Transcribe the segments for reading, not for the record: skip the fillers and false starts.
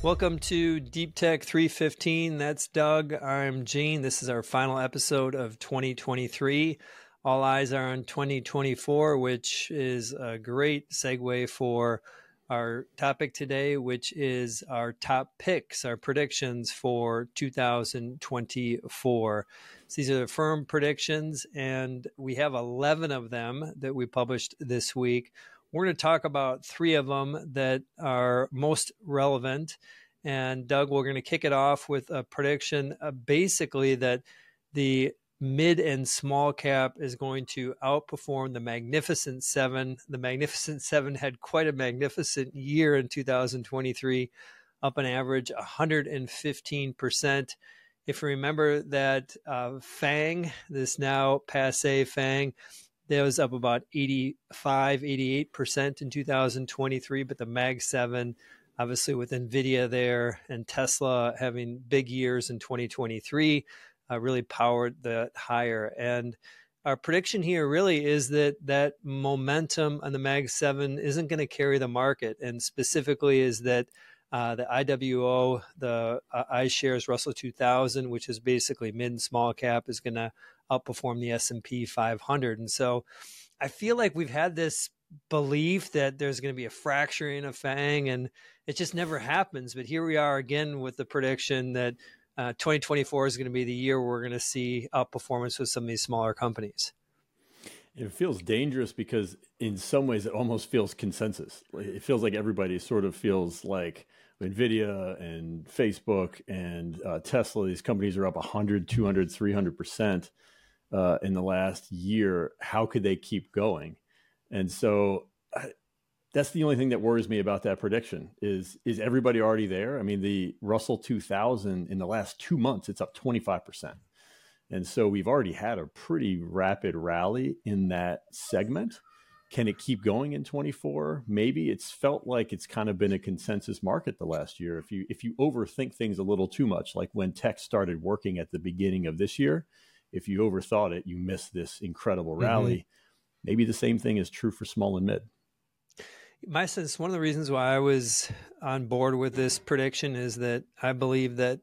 Welcome to DeepTech315. That's Doug. I'm Gene. This is our final episode of 2023. All eyes are on 2024, which is a great segue for our topic today, which is our top picks, our predictions for 2024. So these are the firm predictions, and we have 11 of them that we published this week. We're going to talk about three of them that are most relevant. And Doug, we're going to kick it off with a prediction basically that the mid and small cap is going to outperform the Magnificent Seven. The Magnificent Seven had quite a magnificent year in 2023, up an average 115%. If you remember that FANG, this now passe FANG, that was up about 85, 88% in 2023, but the Mag 7, obviously with NVIDIA there and Tesla having big years in 2023, really powered that higher. And our prediction here really is that that momentum on the Mag 7 isn't going to carry the market, and specifically is that the IWO, the iShares Russell 2000, which is basically mid and small cap, is going to outperform the S&P 500. And so I feel like we've had this belief that there's going to be a fracturing of FANG, and it just never happens. But here we are again with the prediction that 2024 is going to be the year where we're going to see outperformance with some of these smaller companies. It feels dangerous because in some ways it almost feels consensus. It feels like everybody sort of feels like NVIDIA and Facebook and Tesla, these companies are up 100, 200, 300% in the last year. How could they keep going? And so that's the only thing that worries me about that prediction is everybody already there? I mean, the Russell 2000 in the last 2 months, it's up 25%. And so we've already had a pretty rapid rally in that segment. Can it keep going in 24? Maybe. It's felt like it's kind of been a consensus market the last year. If you overthink things a little too much, like when tech started working at the beginning of this year, if you overthought it, you missed this incredible rally. Mm-hmm. Maybe the same thing is true for small and mid. My sense, one of the reasons why I was on board with this prediction is that I believe that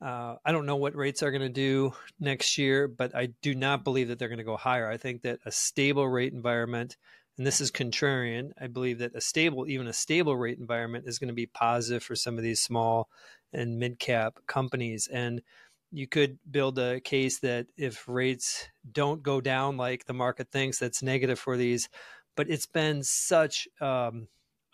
I don't know what rates are going to do next year, but I do not believe that they're going to go higher. I think that a stable rate environment, and this is contrarian, I believe that even a stable rate environment is going to be positive for some of these small and mid-cap companies. And you could build a case that if rates don't go down like the market thinks, that's negative for these. But it's been such a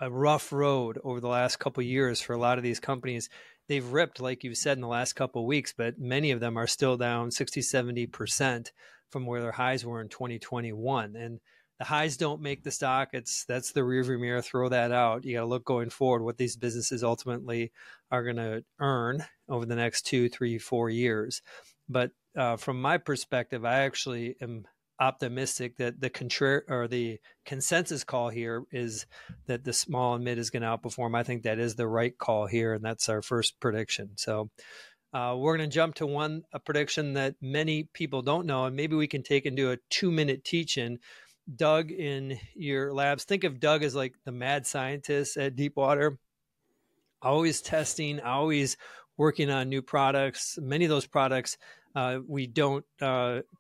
rough road over the last couple of years for a lot of these companies. They've ripped, like you've said, in the last couple of weeks, but many of them are still down 60, 70% from where their highs were in 2021. And the highs don't make the stock. That's the rearview mirror. Throw that out. You got to look going forward what these businesses ultimately are going to earn over the next 2, 3, 4 years. But from my perspective, I actually am optimistic that the consensus call here is that the small and mid is going to outperform. I think that is the right call here, and that's our first prediction. So we're going to jump to a prediction that many people don't know, and maybe we can take and do a 2-minute teach-in. Doug, in your labs, think of Doug as like the mad scientist at Deepwater, always testing, always working on new products. Many of those products we don't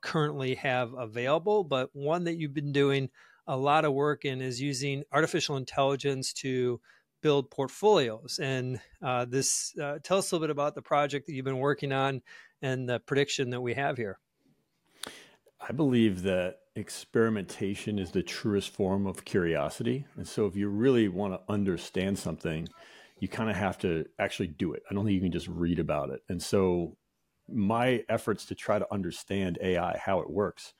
currently have available, but one that you've been doing a lot of work in is using artificial intelligence to build portfolios. And tell us a little bit about the project that you've been working on and the prediction that we have here. I believe that experimentation is the truest form of curiosity. And so if you really want to understand something, you kind of have to actually do it. I don't think you can just read about it. And so my efforts to try to understand AI, how it works,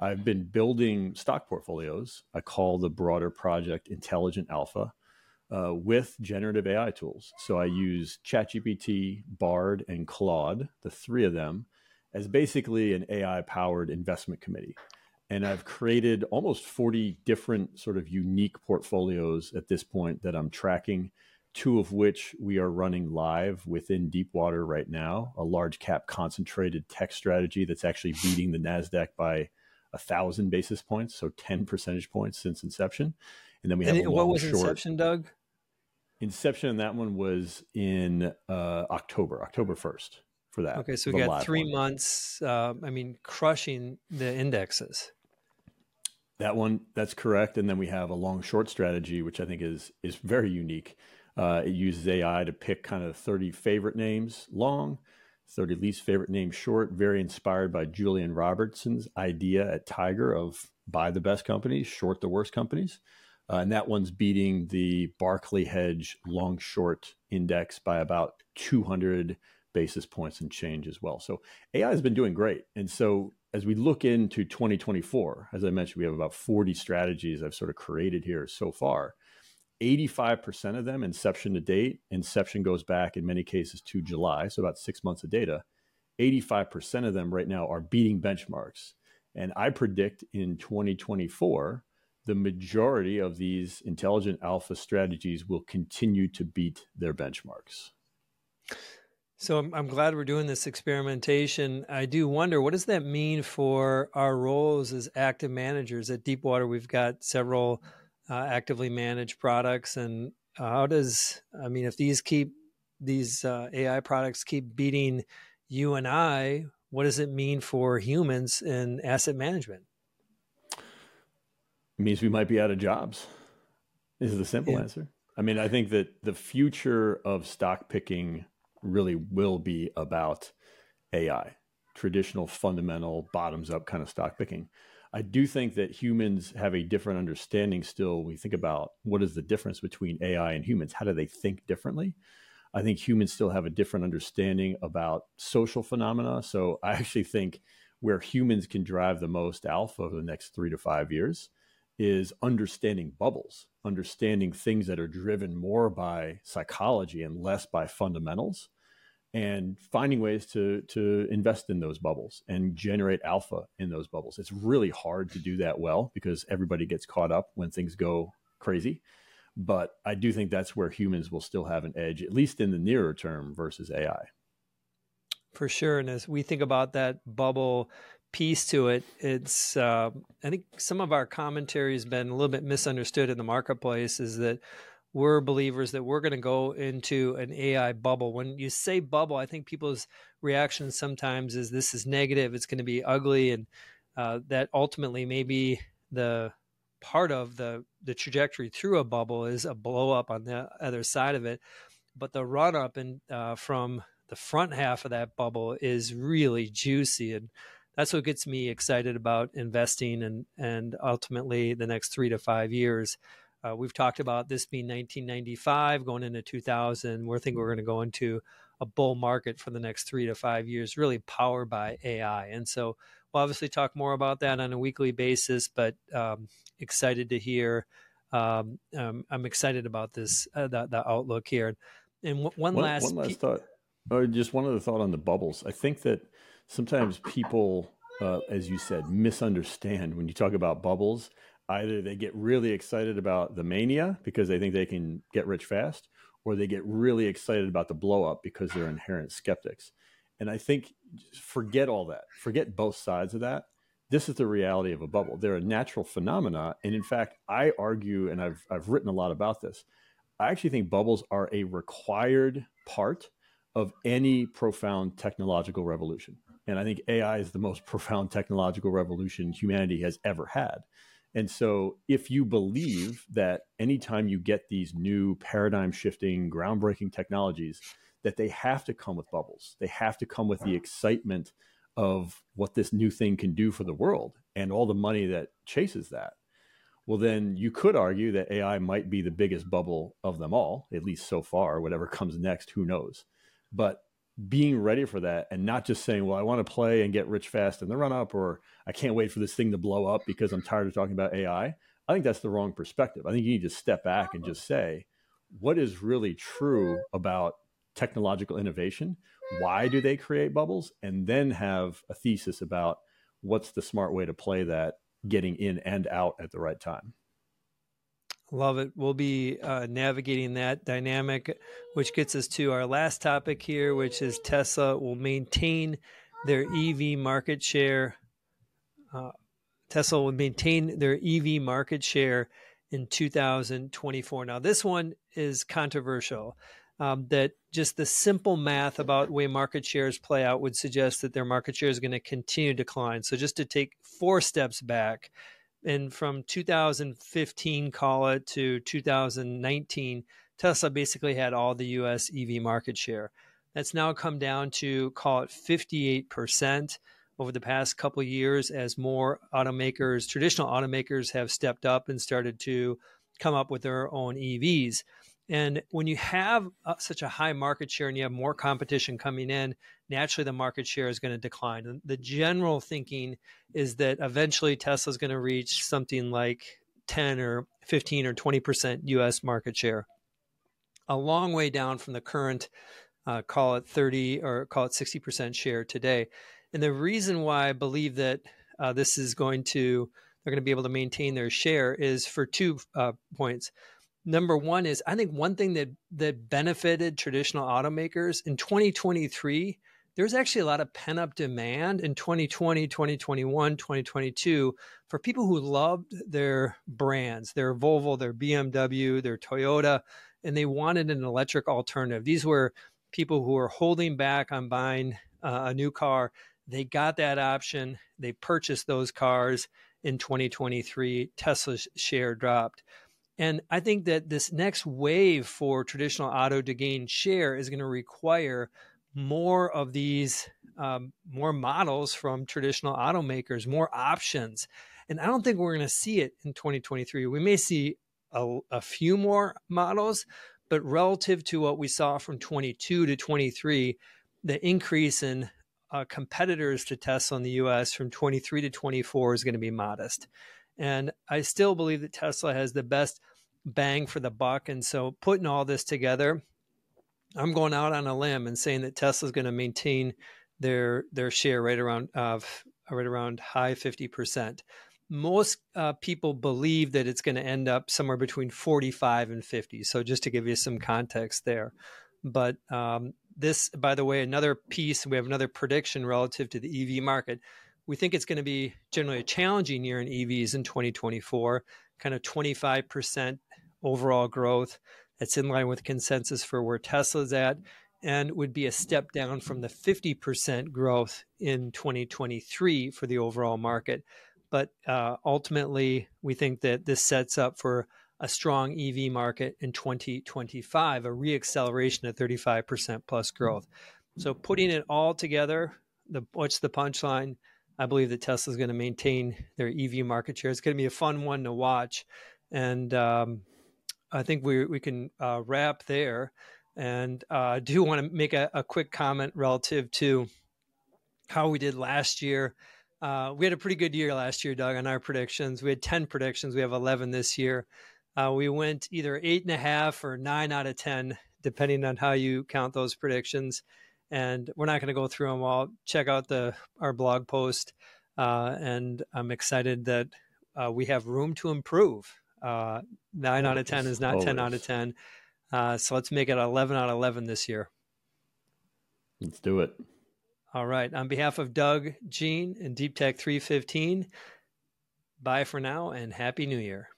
I've been building stock portfolios. I call the broader project Intelligent Alpha with generative AI tools. So I use ChatGPT, Bard, and Claude, the three of them, as basically an AI-powered investment committee. And I've created almost 40 different sort of unique portfolios at this point that I'm tracking, two of which we are running live within Deepwater right now, a large cap concentrated tech strategy that's actually beating the NASDAQ by 1,000 basis points, so 10 percentage points since inception. And then we have a long short. What was inception, Doug? Inception on that one was in October 1st for that. Okay, so we got 3 months, crushing the indexes. That one, that's correct. And then we have a long short strategy, which I think is very unique. It uses AI to pick kind of 30 favorite names long, 30 least favorite names short, very inspired by Julian Robertson's idea at Tiger of buy the best companies, short the worst companies. And that one's beating the Barclay Hedge long short index by about 200 basis points and change as well. So AI has been doing great. And so as we look into 2024, as I mentioned, we have about 40 strategies I've sort of created here so far. 85% of them inception to date. Inception goes back in many cases to July, so about 6 months of data. 85% of them right now are beating benchmarks. And I predict in 2024, the majority of these intelligent alpha strategies will continue to beat their benchmarks. So I'm glad we're doing this experimentation. I do wonder, what does that mean for our roles as active managers? At Deepwater, we've got several actively managed products. And how does, if these AI products keep beating you and I, what does it mean for humans in asset management? It means we might be out of jobs, is the simple answer. I think that the future of stock picking really will be about AI, traditional, fundamental, bottoms-up kind of stock picking. I do think that humans have a different understanding still. We think about what is the difference between AI and humans? How do they think differently? I think humans still have a different understanding about social phenomena. So I actually think where humans can drive the most alpha over the next 3 to 5 years is understanding bubbles, understanding things that are driven more by psychology and less by fundamentals, and finding ways to invest in those bubbles and generate alpha in those bubbles. It's really hard to do that well because everybody gets caught up when things go crazy. But I do think that's where humans will still have an edge, at least in the nearer term versus AI. For sure. And as we think about that bubble piece to it, it's I think some of our commentary has been a little bit misunderstood in the marketplace, is that we're believers that we're going to go into an AI bubble. When you say bubble, I think people's reaction sometimes is this is negative, it's going to be ugly, and that ultimately may be the part of the trajectory through a bubble is a blow up on the other side of it. But the run up and from the front half of that bubble is really juicy, and that's what gets me excited about investing and ultimately the next 3 to 5 years. We've talked about this being 1995, going into 2000. We think we're going to go into a bull market for the next 3 to 5 years, really powered by AI. And so we'll obviously talk more about that on a weekly basis, but excited to hear. I'm excited about this, the outlook here. And one last thought, or just one other thought on the bubbles. I think that sometimes people, as you said, misunderstand when you talk about bubbles. Either they get really excited about the mania because they think they can get rich fast, or they get really excited about the blow up because they're inherent skeptics. And I think forget all that. Forget both sides of that. This is the reality of a bubble. They're a natural phenomena. And in fact, I argue, and I've written a lot about this, I actually think bubbles are a required part of any profound technological revolution. And I think AI is the most profound technological revolution humanity has ever had. And so if you believe that anytime you get these new paradigm shifting, groundbreaking technologies, that they have to come with bubbles, they have to come with the excitement of what this new thing can do for the world and all the money that chases that, well, then you could argue that AI might be the biggest bubble of them all, at least so far. Whatever comes next, who knows? But being ready for that and not just saying, well, I want to play and get rich fast in the run up, or I can't wait for this thing to blow up because I'm tired of talking about AI. I think that's the wrong perspective. I think you need to step back and just say, what is really true about technological innovation? Why do they create bubbles? And then have a thesis about what's the smart way to play that, getting in and out at the right time. Love it. We'll be navigating that dynamic, which gets us to our last topic here, which is Tesla will maintain their EV market share. Tesla will maintain their EV market share in 2024. Now, this one is controversial, that just the simple math about the way market shares play out would suggest that their market share is going to continue to decline. So just to take 4 steps back, and from 2015, call it, to 2019, Tesla basically had all the U.S. EV market share. That's now come down to, call it, 58% over the past couple of years, as more automakers, traditional automakers, have stepped up and started to come up with their own EVs. And when you have such a high market share and you have more competition coming in, naturally the market share is going to decline. The general thinking is that eventually Tesla is going to reach something like 10 or 15 or 20% U.S. market share. A long way down from the current, call it 30 or call it 60% share today. And the reason why I believe that this is going to, they're going to be able to maintain their share is for 2 points. Number one is, I think one thing that benefited traditional automakers in 2023, there's actually a lot of pent-up demand in 2020, 2021, 2022 for people who loved their brands, their Volvo, their BMW, their Toyota, and they wanted an electric alternative. These were people who were holding back on buying a new car. They got that option. They purchased those cars in 2023. Tesla's share dropped. And I think that this next wave for traditional auto to gain share is going to require more of these, more models from traditional automakers, more options. And I don't think we're going to see it in 2023. We may see a few more models, but relative to what we saw from 22 to 23, the increase in competitors to Tesla in the U.S. from 23 to 24 is going to be modest. And I still believe that Tesla has the best bang for the buck. And so putting all this together, I'm going out on a limb and saying that Tesla is going to maintain their share right around high 50%. Most people believe that it's going to end up somewhere between 45 and 50. So just to give you some context there. But this, by the way, another piece, we have another prediction relative to the EV market. We think it's going to be generally a challenging year in EVs in 2024, kind of 25% overall growth. That's in line with consensus for where Tesla's at, and would be a step down from the 50% growth in 2023 for the overall market. But ultimately, we think that this sets up for a strong EV market in 2025, a reacceleration of 35% plus growth. So putting it all together, what's the punchline? I believe that Tesla is going to maintain their EV market share. It's going to be a fun one to watch. And I think we can wrap there. And I do want to make a quick comment relative to how we did last year. We had a pretty good year last year, Doug, on our predictions. We had 10 predictions. We have 11 this year. We went either 8.5 or 9 out of 10, depending on how you count those predictions. And we're not going to go through them all. Check out our blog post. And I'm excited that we have room to improve. 9 out of 10 is not always 10 out of 10. So let's make it 11 out of 11 this year. Let's do it. All right. On behalf of Doug, Gene, and Deep Tech 315, bye for now and Happy New Year.